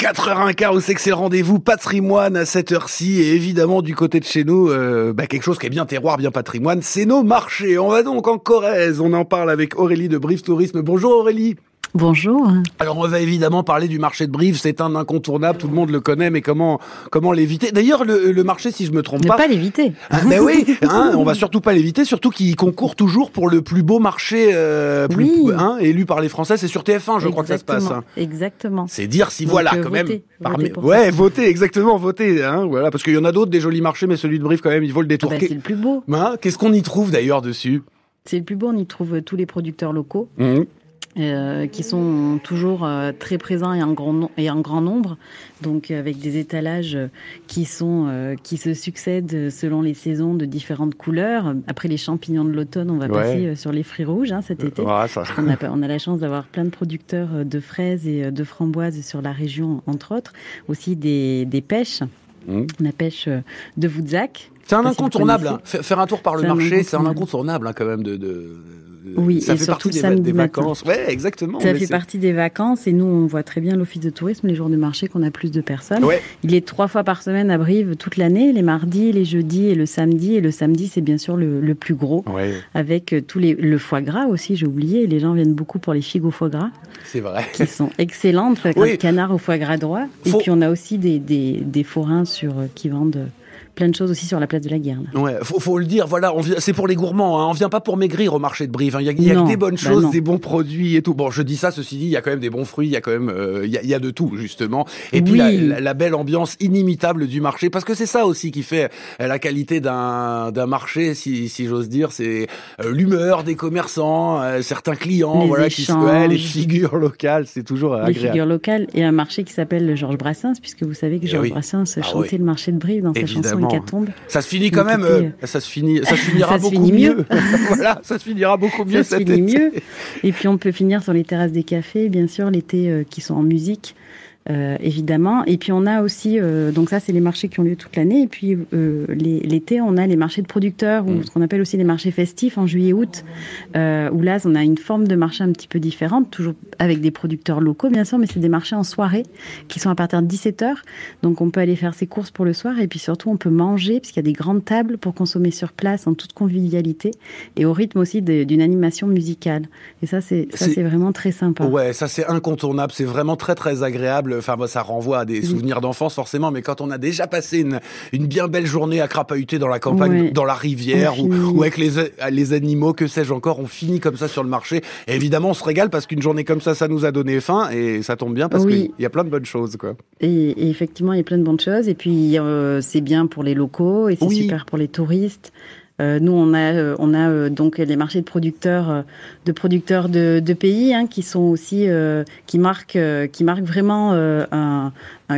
4h15, on sait que c'est le rendez-vous patrimoine à cette heure-ci, et évidemment du côté de chez nous, quelque chose qui est bien terroir, bien patrimoine, c'est nos marchés. On va donc en Corrèze, on en parle avec Aurélie de Brive Tourisme. Bonjour Aurélie. Bonjour. Alors on va évidemment parler du marché de Brive, c'est un incontournable, tout le monde le connaît, mais comment l'éviter ? D'ailleurs le marché, si je me trompe pas... Ne pas l'éviter. On va surtout pas l'éviter, surtout qu'il concourt toujours pour le plus beau marché élu par les Français, c'est sur TF1 je crois que ça se passe. Hein. Exactement. C'est dire si Votez, parce qu'il y en a d'autres des jolis marchés, mais celui de Brive quand même, il vaut le détour. Ah ben, c'est le plus beau. Hein, qu'est-ce qu'on y trouve d'ailleurs dessus ? C'est le plus beau, on y trouve tous les producteurs locaux. Mmh. Qui sont toujours très présents et en grand nombre, donc avec des étalages qui se succèdent selon les saisons de différentes couleurs. Après les champignons de l'automne, on va passer sur les fruits rouges cet été. On a la chance d'avoir plein de producteurs de fraises et de framboises sur la région, entre autres. Aussi des pêches, la pêche de Wudzak. C'est un incontournable. Faire un tour par le marché, c'est un incontournable quand même Oui, ça et fait surtout partie des vacances. Ouais, exactement. Ça fait partie des vacances et nous, on voit très bien l'office de tourisme, les jours de marché, qu'on a plus de personnes. Ouais. Il est 3 fois par semaine à Brive toute l'année, les mardis, les jeudis et le samedi. Et le samedi, c'est bien sûr le plus gros, avec le foie gras aussi, j'ai oublié. Les gens viennent beaucoup pour les figues au foie gras. C'est vrai. Qui sont excellentes, avec le canard au foie gras droit. Et puis, on a aussi des forains qui vendent... plein de choses aussi sur la place de la Guerre. Ouais, faut le dire, voilà, c'est pour les gourmands, hein, on vient pas pour maigrir au marché de Brive, hein, il y a que des bonnes choses, des bons produits et tout. Bon, je dis ça, ceci dit, il y a quand même des bons fruits, il y a quand même il y a de tout justement. Et puis la belle ambiance inimitable du marché, parce que c'est ça aussi qui fait la qualité d'un marché, si j'ose dire, c'est l'humeur des commerçants, certains clients, les figures locales, c'est toujours agréable. Les figures locales et un marché qui s'appelle le Georges Brassens, puisque vous savez que Georges Brassens chantait le marché de Brive dans sa chanson. Ça se finit quand même. Ça se finira beaucoup mieux. Voilà, ça se finira beaucoup mieux cet été. Et puis on peut finir sur les terrasses des cafés, bien sûr, l'été qui sont en musique, évidemment. Et puis on a aussi, donc ça c'est les marchés qui ont lieu toute l'année. Et puis l'été, on a les marchés de producteurs ou ce qu'on appelle aussi les marchés festifs en juillet-août. Où là, on a une forme de marché un petit peu différente, toujours avec des producteurs locaux, bien sûr, mais c'est des marchés en soirée qui sont à partir de 17h. Donc on peut aller faire ses courses pour le soir et puis surtout on peut manger, puisqu'il y a des grandes tables pour consommer sur place en toute convivialité et au rythme aussi d'une animation musicale. Et ça, c'est vraiment très sympa. Ouais, ça c'est incontournable, c'est vraiment très très agréable. Enfin, ça renvoie à des souvenirs d'enfance forcément, mais quand on a déjà passé une bien belle journée à crapahuter dans la campagne, dans la rivière ou avec les animaux, que sais-je encore, on finit comme ça sur le marché. Et évidemment, on se régale parce qu'une journée comme ça nous a donné faim et ça tombe bien parce qu'il y a plein de bonnes choses, quoi. Et effectivement, il y a plein de bonnes choses et puis c'est bien pour les locaux et c'est super pour les touristes. Nous, on a donc les marchés de producteurs de pays qui sont aussi qui marquent vraiment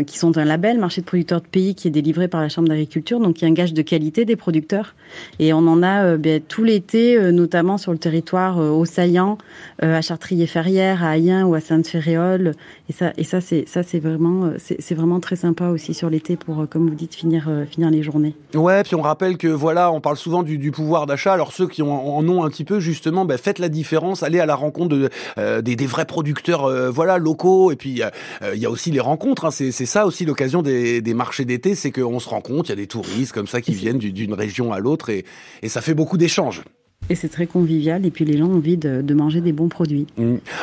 qui sont un label marché de producteurs de pays qui est délivré par la Chambre d'agriculture, donc il y a un gage de qualité des producteurs et on en a tout l'été, notamment sur le territoire au Saillant, à Chartrier-Ferrière, à Ayen ou à Sainte-Féréole et c'est vraiment très sympa aussi sur l'été pour comme vous dites finir les journées. Ouais, puis on rappelle que on parle souvent du pouvoir d'achat. Alors ceux qui en ont un petit peu, justement, faites la différence, allez à la rencontre des vrais producteurs locaux. Et puis il y a aussi les rencontres, hein. C'est ça aussi l'occasion des marchés d'été, c'est qu'on se rencontre, il y a des touristes comme ça qui viennent d'une région à l'autre et ça fait beaucoup d'échanges. Et c'est très convivial, et puis les gens ont envie de manger des bons produits.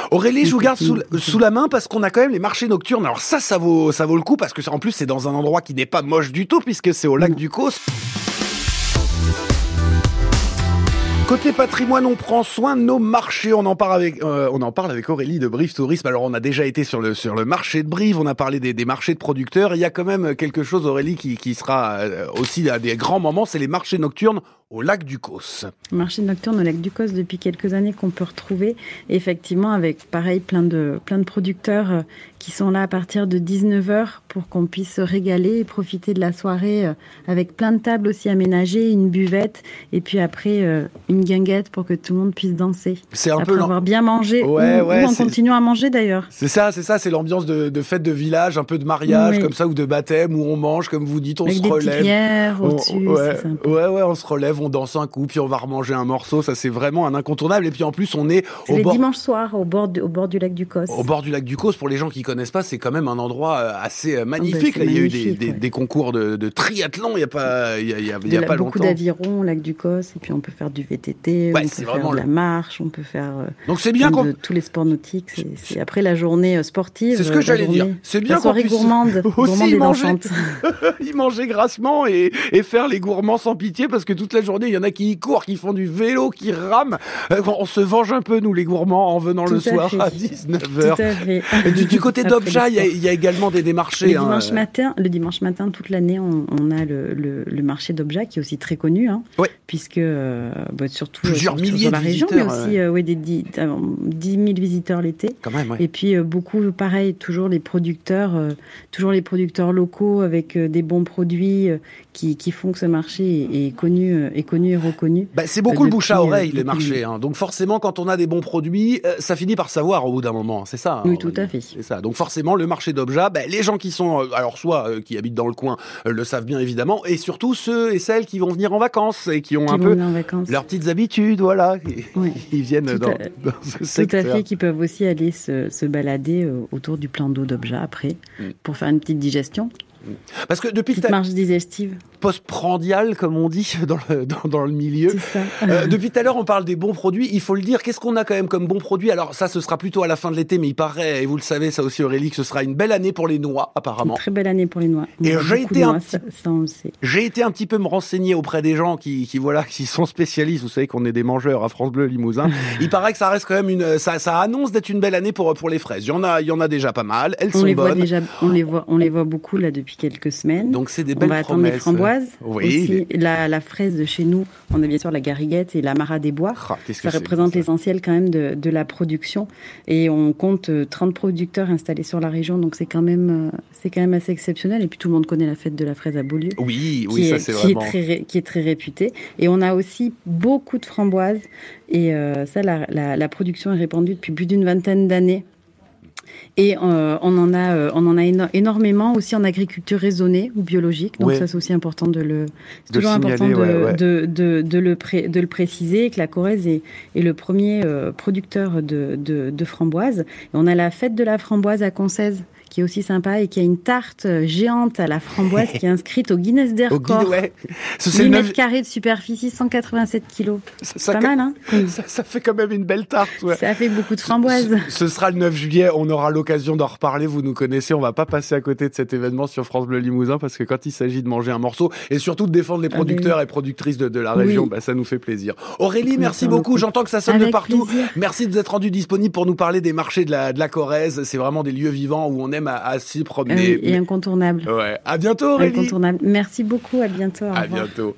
Aurélie, je vous garde sous la main, parce qu'on a quand même les marchés nocturnes. Alors ça vaut le coup, parce que en plus c'est dans un endroit qui n'est pas moche du tout, puisque c'est au lac du Causse. Côté patrimoine, on prend soin de nos marchés. On en parle avec Aurélie de Brive Tourisme. Alors, on a déjà été sur le marché de Brive. On a parlé des marchés de producteurs. Il y a quand même quelque chose, Aurélie, qui sera aussi à des grands moments. C'est les marchés nocturnes au lac du Causse. Marché nocturne au lac du Causse depuis quelques années qu'on peut retrouver. Effectivement, avec pareil, plein de producteurs qui sont là à partir de 19h pour qu'on puisse se régaler et profiter de la soirée avec plein de tables aussi aménagées, une buvette et puis après une guinguette pour que tout le monde puisse danser. C'est un peu avoir bien mangé ou en continuant à manger d'ailleurs. C'est ça, c'est l'ambiance de fête de village, un peu de mariage comme ça ou de baptême où on mange comme vous dites, on se relève. Avec des pierres au-dessus, c'est sympa. On se relève, on danse un coup, puis on va remanger un morceau. Ça, c'est vraiment un incontournable. Et puis en plus, on est au bord... Les dimanches soirs, au bord du lac du Causse. Au bord du lac du Causse, pour les gens qui ne connaissent pas, c'est quand même un endroit assez magnifique. Là, il y a eu des concours de triathlon il n'y a pas, il y a pas longtemps. Beaucoup d'avirons au lac du Causse. Et puis on peut faire du VTT, on peut faire de la marche, on peut faire tous les sports nautiques. C'est après la journée sportive. C'est ce que j'allais dire. C'est bien qu'on puisse aussi manger grassement et faire les gourmands sans pitié, parce que toute la journée, il y en a qui y courent, qui font du vélo, qui rament. On se venge un peu, nous, les gourmands, en venant le soir à 19h. Du côté d'Obja, il y a également des marchés. Le dimanche matin, toute l'année, on a le marché d'Obja, qui est aussi très connu, hein, oui. Puisque surtout plusieurs milliers de région, visiteurs. Mais aussi des 10 000 visiteurs l'été. Quand même, ouais. Et puis beaucoup, pareil, toujours les producteurs locaux avec des bons produits qui font que ce marché est connu et reconnu. C'est beaucoup le bouche à oreille, les marchés. Hein. Donc forcément, quand on a des bons produits, ça finit par savoir au bout d'un moment, c'est ça? Oui, tout à fait. C'est ça. Donc forcément, le marché d'Obja, les gens qui sont, qui habitent dans le coin, le savent bien évidemment, et surtout ceux et celles qui vont venir en vacances et qui ont un peu leurs petites habitudes, voilà. Oui. Ils viennent dans ce secteur. Tout à fait, qui peuvent aussi aller se balader autour du plan d'eau d'Obja après, pour faire une petite digestion. Parce que depuis petite marche digestive. Postprandial, comme on dit dans le milieu. C'est ça. Depuis tout à l'heure, on parle des bons produits. Il faut le dire, qu'est-ce qu'on a quand même comme bons produits? Alors ça, ce sera plutôt à la fin de l'été, mais il paraît, et vous le savez, ça aussi Aurélie, que ce sera une belle année pour les noix, apparemment. Une très belle année pour les noix. Et j'ai été un petit peu me renseigner auprès des gens qui sont spécialistes. Vous savez qu'on est des mangeurs à France Bleu Limousin. Il paraît que ça reste quand même ça annonce d'être une belle année pour les fraises. Il y en a déjà pas mal. Elles sont bonnes. On les voit beaucoup là depuis quelques semaines. Donc c'est des belles promesses. Oui. La fraise de chez nous, on a bien sûr la gariguette et la mara des bois. Ça représente l'essentiel quand même de la production. Et on compte 30 producteurs installés sur la région, donc c'est quand même assez exceptionnel. Et puis tout le monde connaît la fête de la fraise à Beaulieu. Qui est très réputée. Et on a aussi beaucoup de framboises. Et la production est répandue depuis plus d'une vingtaine d'années. Et on en a énormément aussi en agriculture raisonnée ou biologique. Donc ça, c'est aussi important de le préciser, que la Corrèze est le premier producteur de framboises. Et on a la fête de la framboise à Conzes, qui est aussi sympa, et qui a une tarte géante à la framboise qui est inscrite au Guinness des records. 8 mètres carrés de superficie, 187 kilos. C'est pas mal, hein? Ça fait quand même une belle tarte. Ouais. Ça fait beaucoup de framboises. Ce sera le 9 juillet, on aura l'occasion d'en reparler, vous nous connaissez, on va pas passer à côté de cet événement sur France Bleu Limousin, parce que quand il s'agit de manger un morceau, et surtout de défendre les producteurs et productrices de la région, ça nous fait plaisir. Aurélie, merci beaucoup, j'entends que ça sonne de partout. Plaisir. Merci de vous être rendue disponible pour nous parler des marchés de la Corrèze, c'est vraiment des lieux vivants où on aime à s'y promener. Et incontournable. Ouais. À bientôt, Aurélie. Incontournable. Merci beaucoup. À bientôt. À bientôt.